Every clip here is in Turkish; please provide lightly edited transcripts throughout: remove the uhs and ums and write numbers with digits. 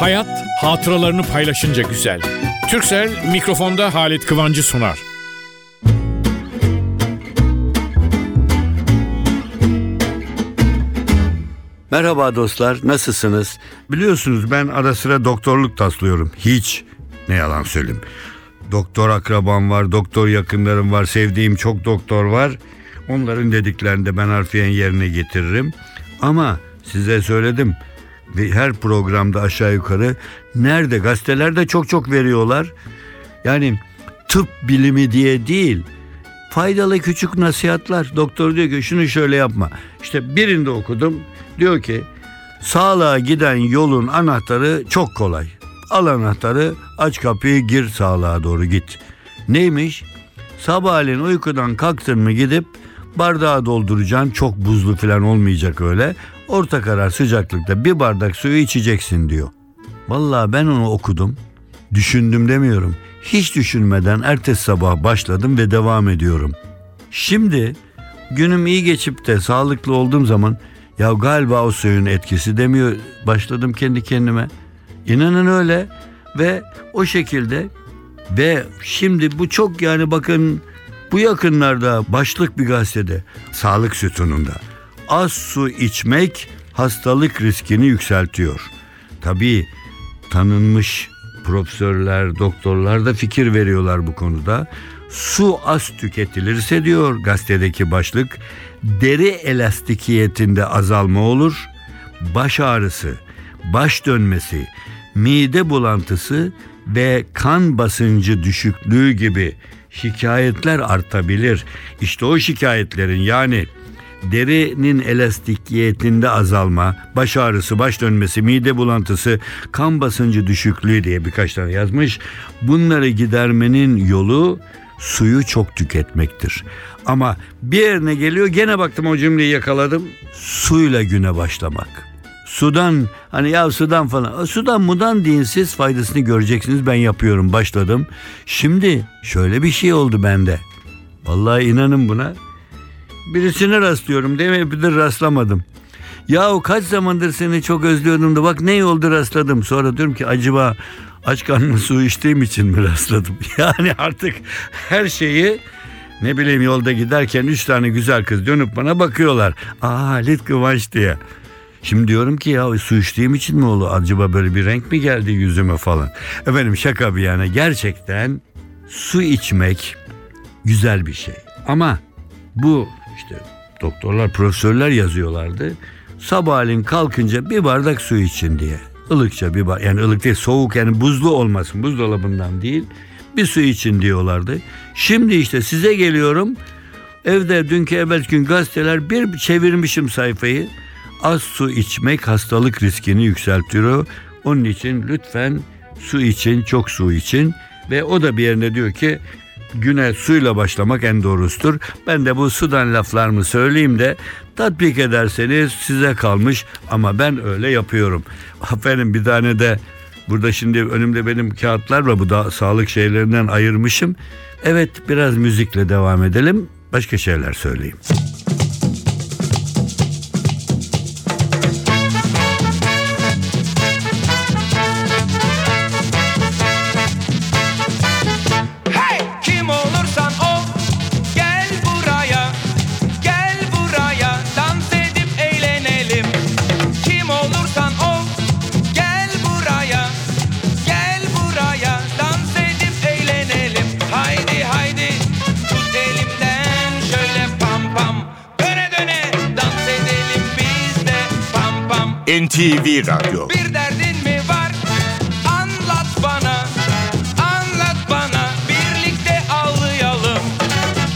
Hayat hatıralarını paylaşınca güzel. Türkcell mikrofonda Halit Kıvancı sunar. Merhaba dostlar, nasılsınız? Biliyorsunuz ben ara sıra doktorluk taslıyorum. Hiç ne yalan söyleyeyim. Doktor akrabam var, doktor yakınlarım var, sevdiğim çok doktor var. Onların dediklerini de ben harfiyen yerine getiririm. Ama size söyledim ve her programda aşağı yukarı nerede gazetelerde çok veriyorlar. Yani tıp bilimi diye değil, faydalı küçük nasihatler. Doktor diyor ki şunu şöyle yapma. İşte birinde okudum, diyor ki sağlığa giden yolun anahtarı çok kolay. Al anahtarı, aç kapıyı, gir sağlığa doğru git. Neymiş? Sabahleyin uykudan kalktın mı gidip bardağı dolduracaksın, çok buzlu falan olmayacak öyle. Orta karar sıcaklıkta bir bardak suyu içeceksin diyor. Vallahi ben onu okudum, düşündüm demiyorum. Hiç düşünmeden ertesi sabah başladım ve devam ediyorum. Şimdi günüm iyi geçip de sağlıklı olduğum zaman ya galiba o suyun etkisi demiyor başladım kendi kendime. İnanın öyle ve o şekilde ve şimdi bu çok yani bakın bu yakınlarda başlık bir gazetede sağlık sütununda az su içmek hastalık riskini yükseltiyor. Tabii tanınmış profesörler, doktorlar da fikir veriyorlar bu konuda. Su az tüketilirse diyor gazetedeki başlık, deri elastikiyetinde azalma olur, baş ağrısı, baş dönmesi, mide bulantısı ve kan basıncı düşüklüğü gibi şikayetler artabilir. İşte o şikayetlerin yani derinin elastikiyetinde azalma, baş ağrısı, baş dönmesi, mide bulantısı, kan basıncı düşüklüğü diye birkaç tane yazmış. Bunları gidermenin yolu suyu çok tüketmektir. Ama bir yerine geliyor, gene baktım o cümleyi yakaladım. Suyla güne başlamak. Sudan hani ya sudan falan. Sudan mudan deyin siz faydasını göreceksiniz. Ben yapıyorum, başladım. Şimdi şöyle bir şey oldu bende. Vallahi inanın buna. Birisine rastlıyorum değil mi? Bir de rastlamadım. Yahu kaç zamandır seni çok özlüyordum da bak ne oldu rastladım. Sonra diyorum ki acaba aç karnına su içtiğim için mi rastladım? Yani artık her şeyi ne bileyim yolda giderken 3 tane güzel kız dönüp bana bakıyorlar. Aa Halit Kıvanç diye. Şimdi diyorum ki ya su içtiğim için mi oldu? Acaba böyle bir renk mi geldi yüzüme falan? Efendim şaka bir yana gerçekten su içmek güzel bir şey. Ama bu İşte doktorlar, profesörler yazıyorlardı. Sabahleyin kalkınca bir bardak su için diye. Ilıkça bir bardak, yani ılık değil soğuk yani buzlu olmasın, buzdolabından değil. Bir su için diyorlardı. Şimdi işte size geliyorum. Evde dünkü evvelki gün gazeteler bir çevirmişim sayfayı. Az su içmek hastalık riskini yükseltiyor. Onun için lütfen su için, çok su için. Ve o da bir yerine diyor ki güne suyla başlamak en doğrusudur. Ben de bu sudan laflarımı söyleyeyim de tatbik ederseniz size kalmış ama ben öyle yapıyorum. Aferin bir tane de burada şimdi önümde benim kağıtlar var. Bu da sağlık şeylerinden ayırmışım. Evet biraz müzikle devam edelim. Başka şeyler söyleyeyim. NTV Radyo. Bir derdin mi var? Anlat bana, anlat bana. Birlikte ağlayalım.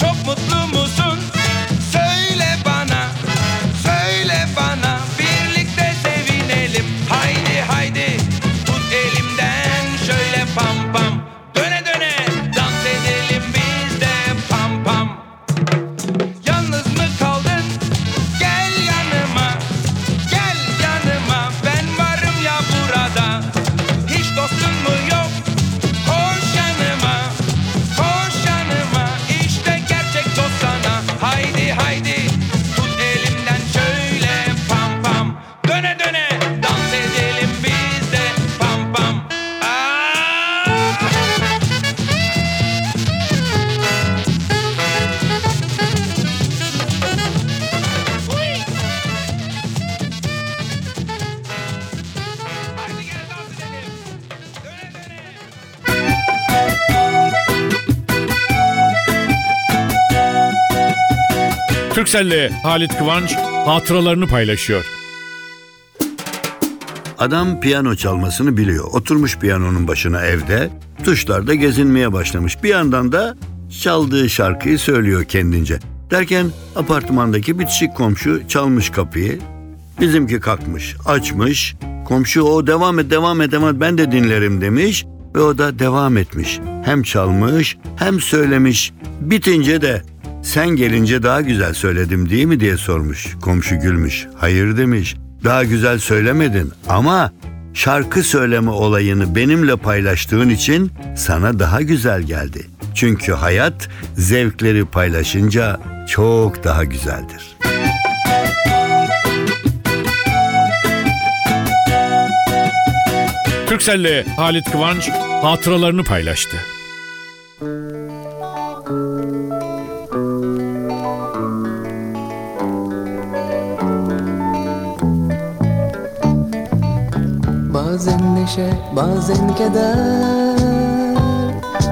Çok mutlu musun? Söyle bana, söyle bana. Birlikte sevinelim. Haydi haydi, tut elimden şöyle pam pam. Döne döne dans edelim biz de pam pam. Yalnız mı kaldın? Gel yanıma. Gel yanıma. Ben varım ya buraya. Türkcell'le Halit Kıvanç hatıralarını paylaşıyor. Adam piyano çalmasını biliyor. Oturmuş piyanonun başına evde, tuşlarda gezinmeye başlamış. Bir yandan da çaldığı şarkıyı söylüyor kendince. Derken apartmandaki bitişik komşu çalmış kapıyı. Bizimki kalkmış, açmış. Komşu o devam et ben de dinlerim demiş. Ve o da devam etmiş. Hem çalmış hem söylemiş. Bitince de sen gelince daha güzel söyledim değil mi diye sormuş. Komşu gülmüş. Hayır demiş. Daha güzel söylemedin ama şarkı söyleme olayını benimle paylaştığın için sana daha güzel geldi. Çünkü hayat zevkleri paylaşınca çok daha güzeldir. Türkcell'le Halit Kıvanç hatıralarını paylaştı. Bazen neşe, bazen keder,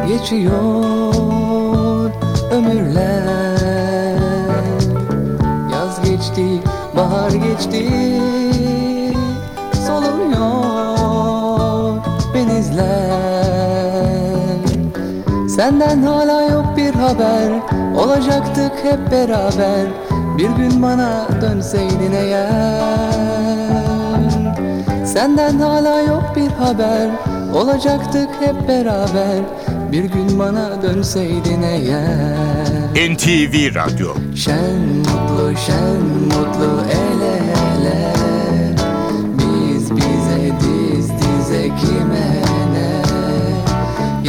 geçiyor ömürler. Yaz geçti, bahar geçti, soluyor denizler. Senden hala yok bir haber, olacaktık hep beraber. Bir gün bana dönseydin eğer. Senden hala yok bir haber, olacaktık hep beraber. Bir gün bana dönseydin eğer. NTV Radyo. Şen mutlu ele ele. Biz bize, diz dize, kime ne?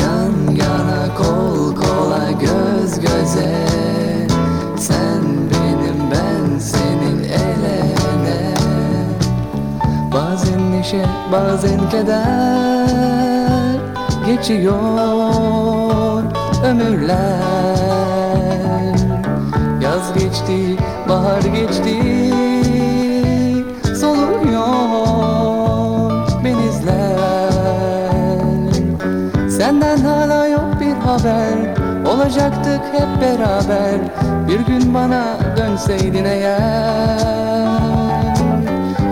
Yan yana, kol kola, göz göze. Sen benim, ben senin, ele ele. Bazen neşe, bazen keder, geçiyor ömürler. Yaz geçti, bahar geçti, soluyor benizler. Senden hala yok bir haber, olacaktık hep beraber. Bir gün bana dönseydin eğer.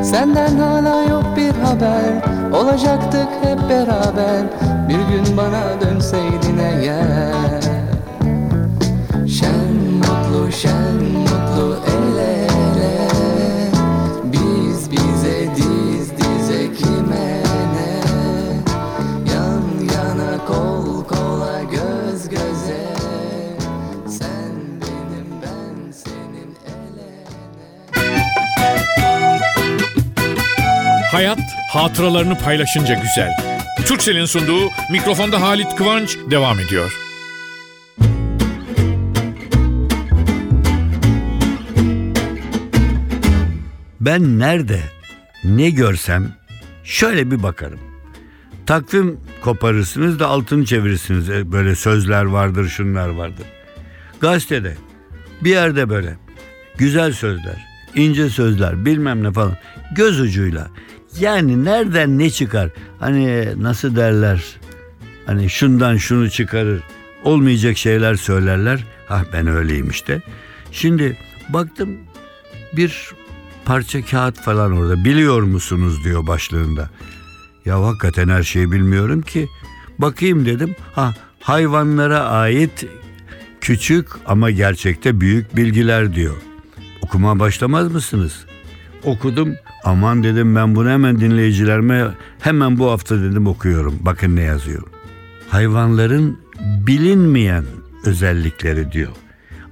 Senden hala yok bir haber, olacaktık hep beraber. Bir gün bana dönseydin eğer. Şen mutlu ele ele. Biz bize, diz dize, kime ne? Yan yana, kol kola, göz göze. Sen benim, ben senin, ele ele. Hayat hatıralarını paylaşınca güzel. Türkcell'in sunduğu mikrofonda Halit Kıvanç devam ediyor. Ben nerede ne görsem şöyle bir bakarım. Takvim koparırsınız da altını çevirirsiniz. Böyle sözler vardır, şunlar vardır. Gazetede bir yerde böyle güzel sözler, ince sözler, bilmem ne falan. Göz ucuyla. Yani nereden ne çıkar? Hani nasıl derler? Hani şundan şunu çıkarır. Olmayacak şeyler söylerler. Ah ben öyleyim işte. Şimdi baktım bir parça kağıt falan orada. Biliyor musunuz diyor başlığında. Ya hakikaten her şeyi bilmiyorum ki. Bakayım dedim. Hayvanlara ait küçük ama gerçekte büyük bilgiler diyor. Okumaya başlamaz mısınız? Okudum. Aman dedim ben bunu hemen dinleyicilerime hemen bu hafta dedim okuyorum. Bakın ne yazıyor. Hayvanların bilinmeyen özellikleri diyor.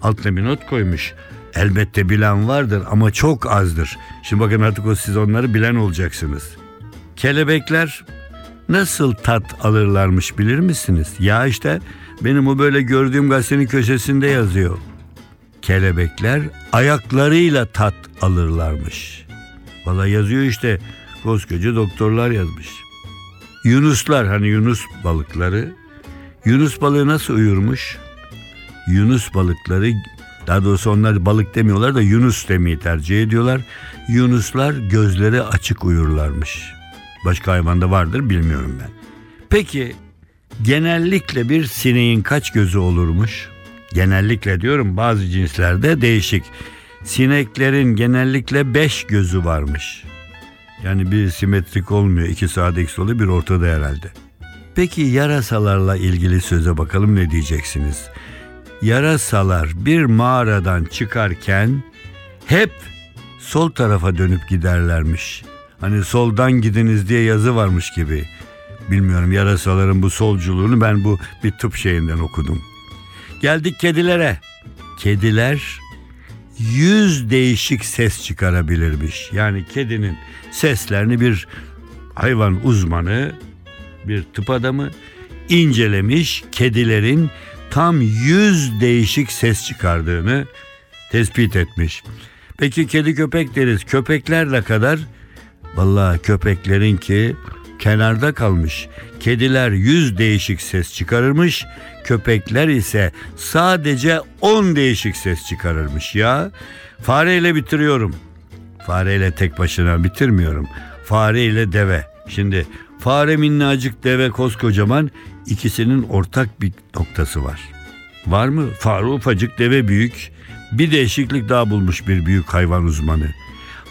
Altına bir not koymuş. Elbette bilen vardır ama çok azdır. Şimdi bakın artık siz onları bilen olacaksınız. Kelebekler nasıl tat alırlarmış bilir misiniz? Ya işte benim o böyle gördüğüm gazetenin köşesinde yazıyor. Kelebekler ayaklarıyla tat alırlarmış. Vallahi yazıyor işte, koskoca doktorlar yazmış. Yunuslar, hani Yunus balıkları. Yunus balığı nasıl uyurmuş? Yunus balıkları, daha doğrusu onlar balık demiyorlar da Yunus demeyi tercih ediyorlar. Yunuslar gözleri açık uyurlarmış. Başka hayvanda vardır bilmiyorum ben. Peki genellikle bir sineğin kaç gözü olurmuş? Genellikle diyorum, bazı cinslerde değişik. sineklerin genellikle 5 gözü varmış. Yani bir simetrik olmuyor. 2 sağda 2 solda, bir ortada herhalde. Peki yarasalarla ilgili söze bakalım, ne diyeceksiniz? Yarasalar bir mağaradan çıkarken hep sol tarafa dönüp giderlermiş. Hani soldan gidiniz diye yazı varmış gibi. Bilmiyorum, yarasaların bu solculuğunu ben bu bir tıp şeyinden okudum. Geldik kedilere. Kediler 100 değişik ses çıkarabilirmiş. Yani kedinin seslerini bir hayvan uzmanı, bir tıp adamı incelemiş, kedilerin tam 100 değişik ses çıkardığını tespit etmiş. Peki kedi köpek deriz. Köpeklerle kadar, vallahi köpeklerinki kenarda kalmış. Kediler 100 değişik ses çıkarırmış. Köpekler ise sadece 10 değişik ses çıkarırmış ya. Fareyle bitiriyorum. Fareyle tek başına bitirmiyorum. Fareyle deve. Şimdi fare minnacık, deve koskocaman, ikisinin ortak bir noktası var. Var mı? Fare ufacık, deve büyük. Bir değişiklik daha bulmuş bir büyük hayvan uzmanı.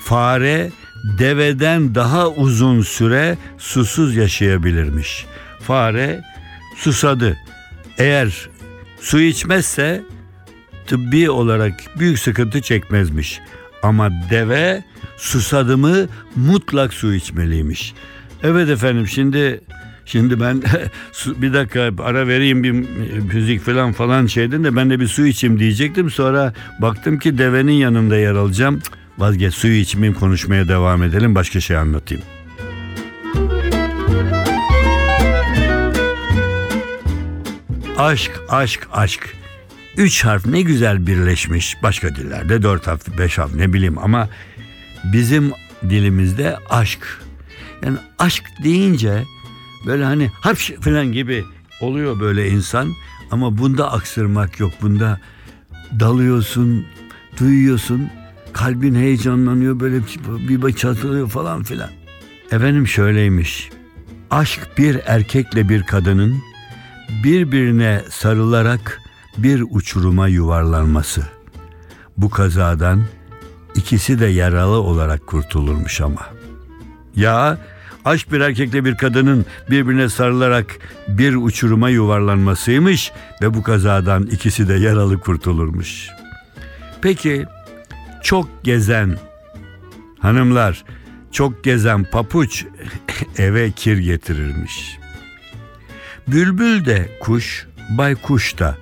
Fare deveden daha uzun süre susuz yaşayabilirmiş. Fare susadı. Eğer su içmezse tıbbi olarak büyük sıkıntı çekmezmiş. Ama deve susadı mı mutlak su içmeliymiş. Evet efendim, şimdi ben bir dakika ara vereyim, bir müzik falan şeyden de ben de bir su içeyim diyecektim. Sonra baktım ki devenin yanında yer alacağım. Vazgeç, suyu içmeyeyim, konuşmaya devam edelim, başka şey anlatayım. Aşk, aşk, aşk. 3 harf ne güzel birleşmiş. Başka dillerde 4 harf, 5 harf, ne bileyim, ama bizim dilimizde aşk. Yani aşk deyince böyle hani harf falan gibi oluyor böyle insan, ama bunda aksırmak yok. Bunda dalıyorsun, duyuyorsun, kalbin heyecanlanıyor, böyle bir çatılıyor falan filan. Efendim şöyleymiş. Aşk bir erkekle bir kadının birbirine sarılarak bir uçuruma yuvarlanması. Bu kazadan ikisi de yaralı olarak kurtulurmuş ama. Ya aşk bir erkekle bir kadının birbirine sarılarak bir uçuruma yuvarlanmasıymış ve bu kazadan ikisi de yaralı kurtulurmuş. Peki çok gezen hanımlar, çok gezen papuç eve kir getirirmiş. Bülbül de kuş, baykuş da,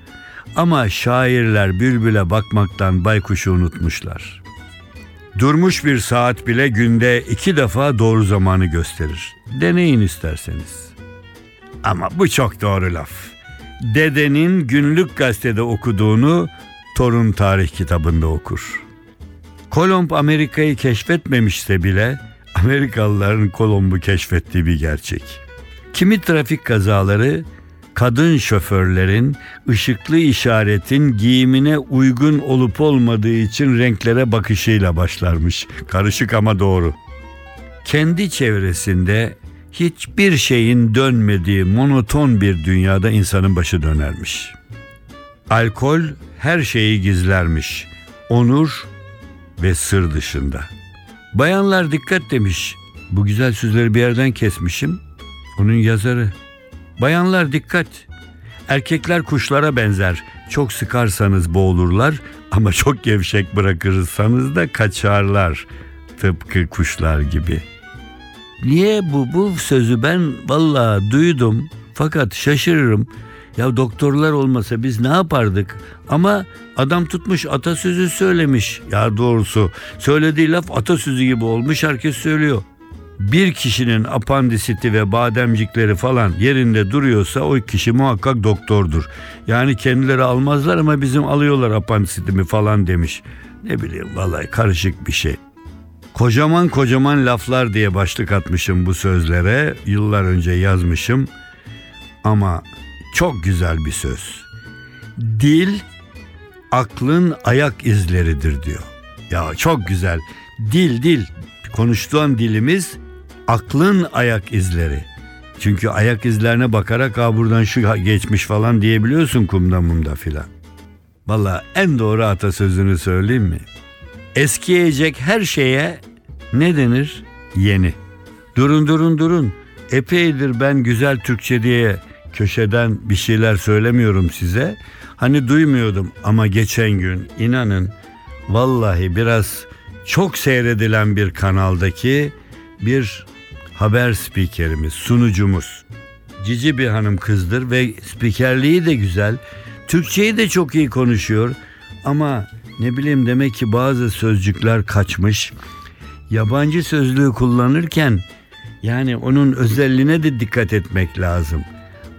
ama şairler bülbüle bakmaktan baykuşu unutmuşlar. Durmuş bir saat bile günde 2 defa doğru zamanı gösterir. Deneyin isterseniz. Ama bu çok doğru laf. Dedenin günlük gazetede okuduğunu torun tarih kitabında okur. Kolomb Amerika'yı keşfetmemişse bile Amerikalıların Kolomb'u keşfettiği bir gerçek. Kimi trafik kazaları kadın şoförlerin ışıklı işaretin giyimine uygun olup olmadığı için renklere bakışıyla başlarmış. Karışık ama doğru. Kendi çevresinde hiçbir şeyin dönmediği monoton bir dünyada insanın başı dönermiş. Alkol her şeyi gizlermiş. Onur ve sır dışında. Bayanlar dikkat demiş. Bu güzel sözleri bir yerden kesmişim. Onun yazarı. Bayanlar dikkat. Erkekler kuşlara benzer. Çok sıkarsanız boğulurlar, ama çok gevşek bırakırsanız da kaçarlar. Tıpkı kuşlar gibi. Niye bu sözü ben vallahi duydum, fakat şaşırırım. Ya doktorlar olmasa biz ne yapardık? Ama adam tutmuş atasözü söylemiş. Ya doğrusu söylediği laf atasözü gibi olmuş, herkes söylüyor. Bir kişinin apandisiti ve bademcikleri falan yerinde duruyorsa o kişi muhakkak doktordur. Yani kendileri almazlar ama bizim alıyorlar apandisitimi falan demiş. Ne bileyim vallahi, karışık bir şey. Kocaman kocaman laflar diye başlık atmışım bu sözlere. Yıllar önce yazmışım ama çok güzel bir söz. Dil aklın ayak izleridir diyor. Ya çok güzel. Dil. Konuştuğun dilimiz aklın ayak izleri. Çünkü ayak izlerine bakarak buradan şu geçmiş falan diyebiliyorsun, kumda mumda filan. Vallahi en doğru atasözünü söyleyeyim mi? Eskiyecek her şeye ne denir? Yeni. Durun. Epeydir ben güzel Türkçe diye köşeden bir şeyler söylemiyorum size. Hani duymuyordum ama geçen gün inanın vallahi biraz çok seyredilen bir kanaldaki bir haber spikerimiz, sunucumuz. Cici bir hanım kızdır ve spikerliği de güzel. Türkçeyi de çok iyi konuşuyor ama ne bileyim demek ki bazı sözcükler kaçmış. Yabancı sözlüğü kullanırken yani onun özelliğine de dikkat etmek lazım.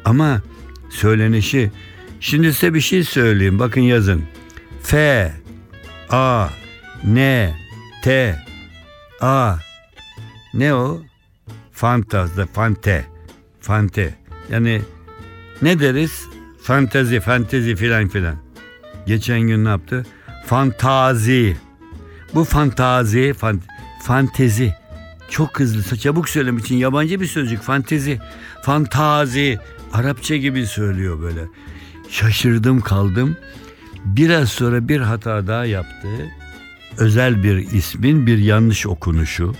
Ama söylenişi, şimdi size bir şey söyleyeyim, bakın yazın. F, A, N, T, A, ne o? Fante. Yani ne deriz? Fantezi filan. Geçen gün ne yaptı? Fantazi. Bu fantezi. Çok hızlı, çabuk söylemek için yabancı bir sözcük. Fantazi. Arapça gibi söylüyor böyle. Şaşırdım kaldım. Biraz sonra bir hata daha yaptı. Özel bir ismin bir yanlış okunuşu.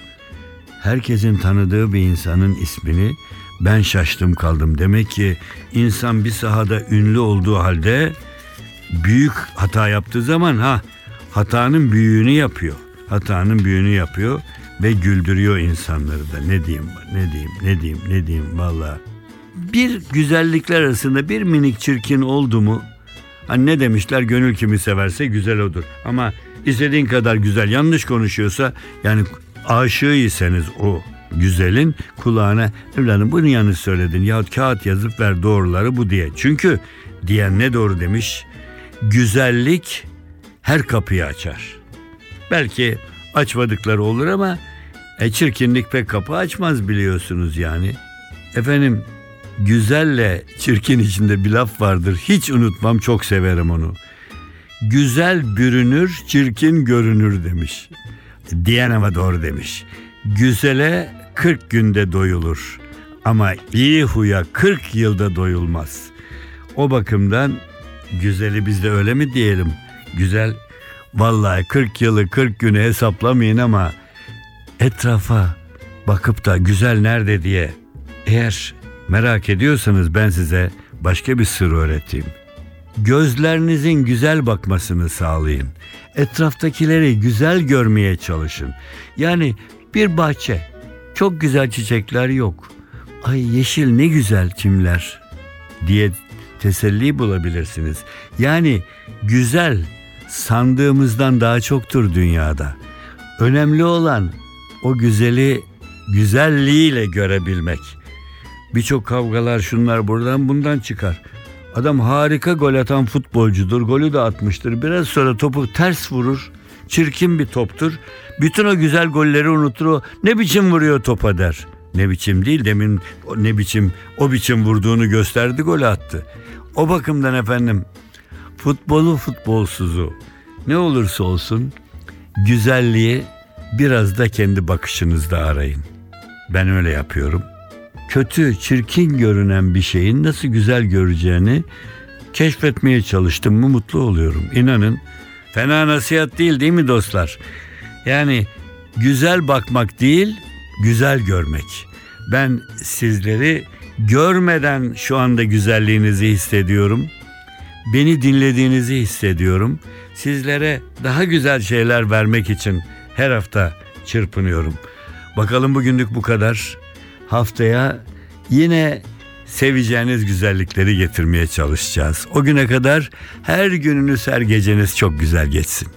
Herkesin tanıdığı bir insanın ismini ben şaştım kaldım. Demek ki insan bir sahada ünlü olduğu halde büyük hata yaptığı zaman hatanın büyüğünü yapıyor ve güldürüyor insanları da. Ne diyeyim vallahi. Bir güzellikler arasında bir minik çirkin oldu mu? Hani ne demişler, gönül kimi severse güzel odur. Ama istediğin kadar güzel yanlış konuşuyorsa, yani aşığıysanız o güzelin kulağına evladım bunu yanlış söyledin yahut kağıt yazıp ver doğruları bu diye. Çünkü diyen ne doğru demiş? Güzellik her kapıyı açar. Belki açmadıkları olur ama çirkinlik pek kapı açmaz biliyorsunuz yani. Efendim, güzelle çirkin içinde bir laf vardır. Hiç unutmam, çok severim onu. Güzel bürünür, çirkin görünür demiş. Diyen ama doğru demiş. Güzele 40 günde doyulur ama iyi huya 40 yılda doyulmaz. O bakımdan güzeli biz de öyle mi diyelim? Güzel, vallahi 40 yılı 40 günü hesaplamayın ama etrafa bakıp da güzel nerede diye eğer merak ediyorsanız ben size başka bir sır öğreteyim. Gözlerinizin güzel bakmasını sağlayın. Etraftakileri güzel görmeye çalışın. Yani bir bahçe, çok güzel çiçekler yok. Ay yeşil ne güzel çimler diye teselli bulabilirsiniz. Yani güzel sandığımızdan daha çoktur dünyada. Önemli olan o güzeli güzelliğiyle görebilmek. Birçok kavgalar şunlar buradan bundan çıkar. Adam harika gol atan futbolcudur, golü de atmıştır. Biraz sonra topu ters vurur, çirkin bir toptur. Bütün o güzel golleri unutur, o ne biçim vuruyor topa der. Ne biçim değil, demin o biçim vurduğunu gösterdi, golü attı. O bakımdan efendim, futbolu futbolsuzu ne olursa olsun güzelliği biraz da kendi bakışınızda arayın. Ben öyle yapıyorum. Kötü, çirkin görünen bir şeyin nasıl güzel göreceğini keşfetmeye çalıştım mı mutlu oluyorum. İnanın fena nasihat değil mi dostlar? Yani güzel bakmak değil, güzel görmek. Ben sizleri görmeden şu anda güzelliğinizi hissediyorum. Beni dinlediğinizi hissediyorum. Sizlere daha güzel şeyler vermek için her hafta çırpınıyorum. Bakalım bugünlük bu kadar. Haftaya yine seveceğiniz güzellikleri getirmeye çalışacağız. O güne kadar her gününüz, her geceniz çok güzel geçsin.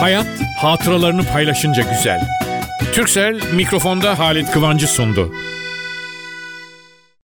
Hayat hatıralarını paylaşınca güzel. Türkcell mikrofonda Halit Kıvanç'ı sundu.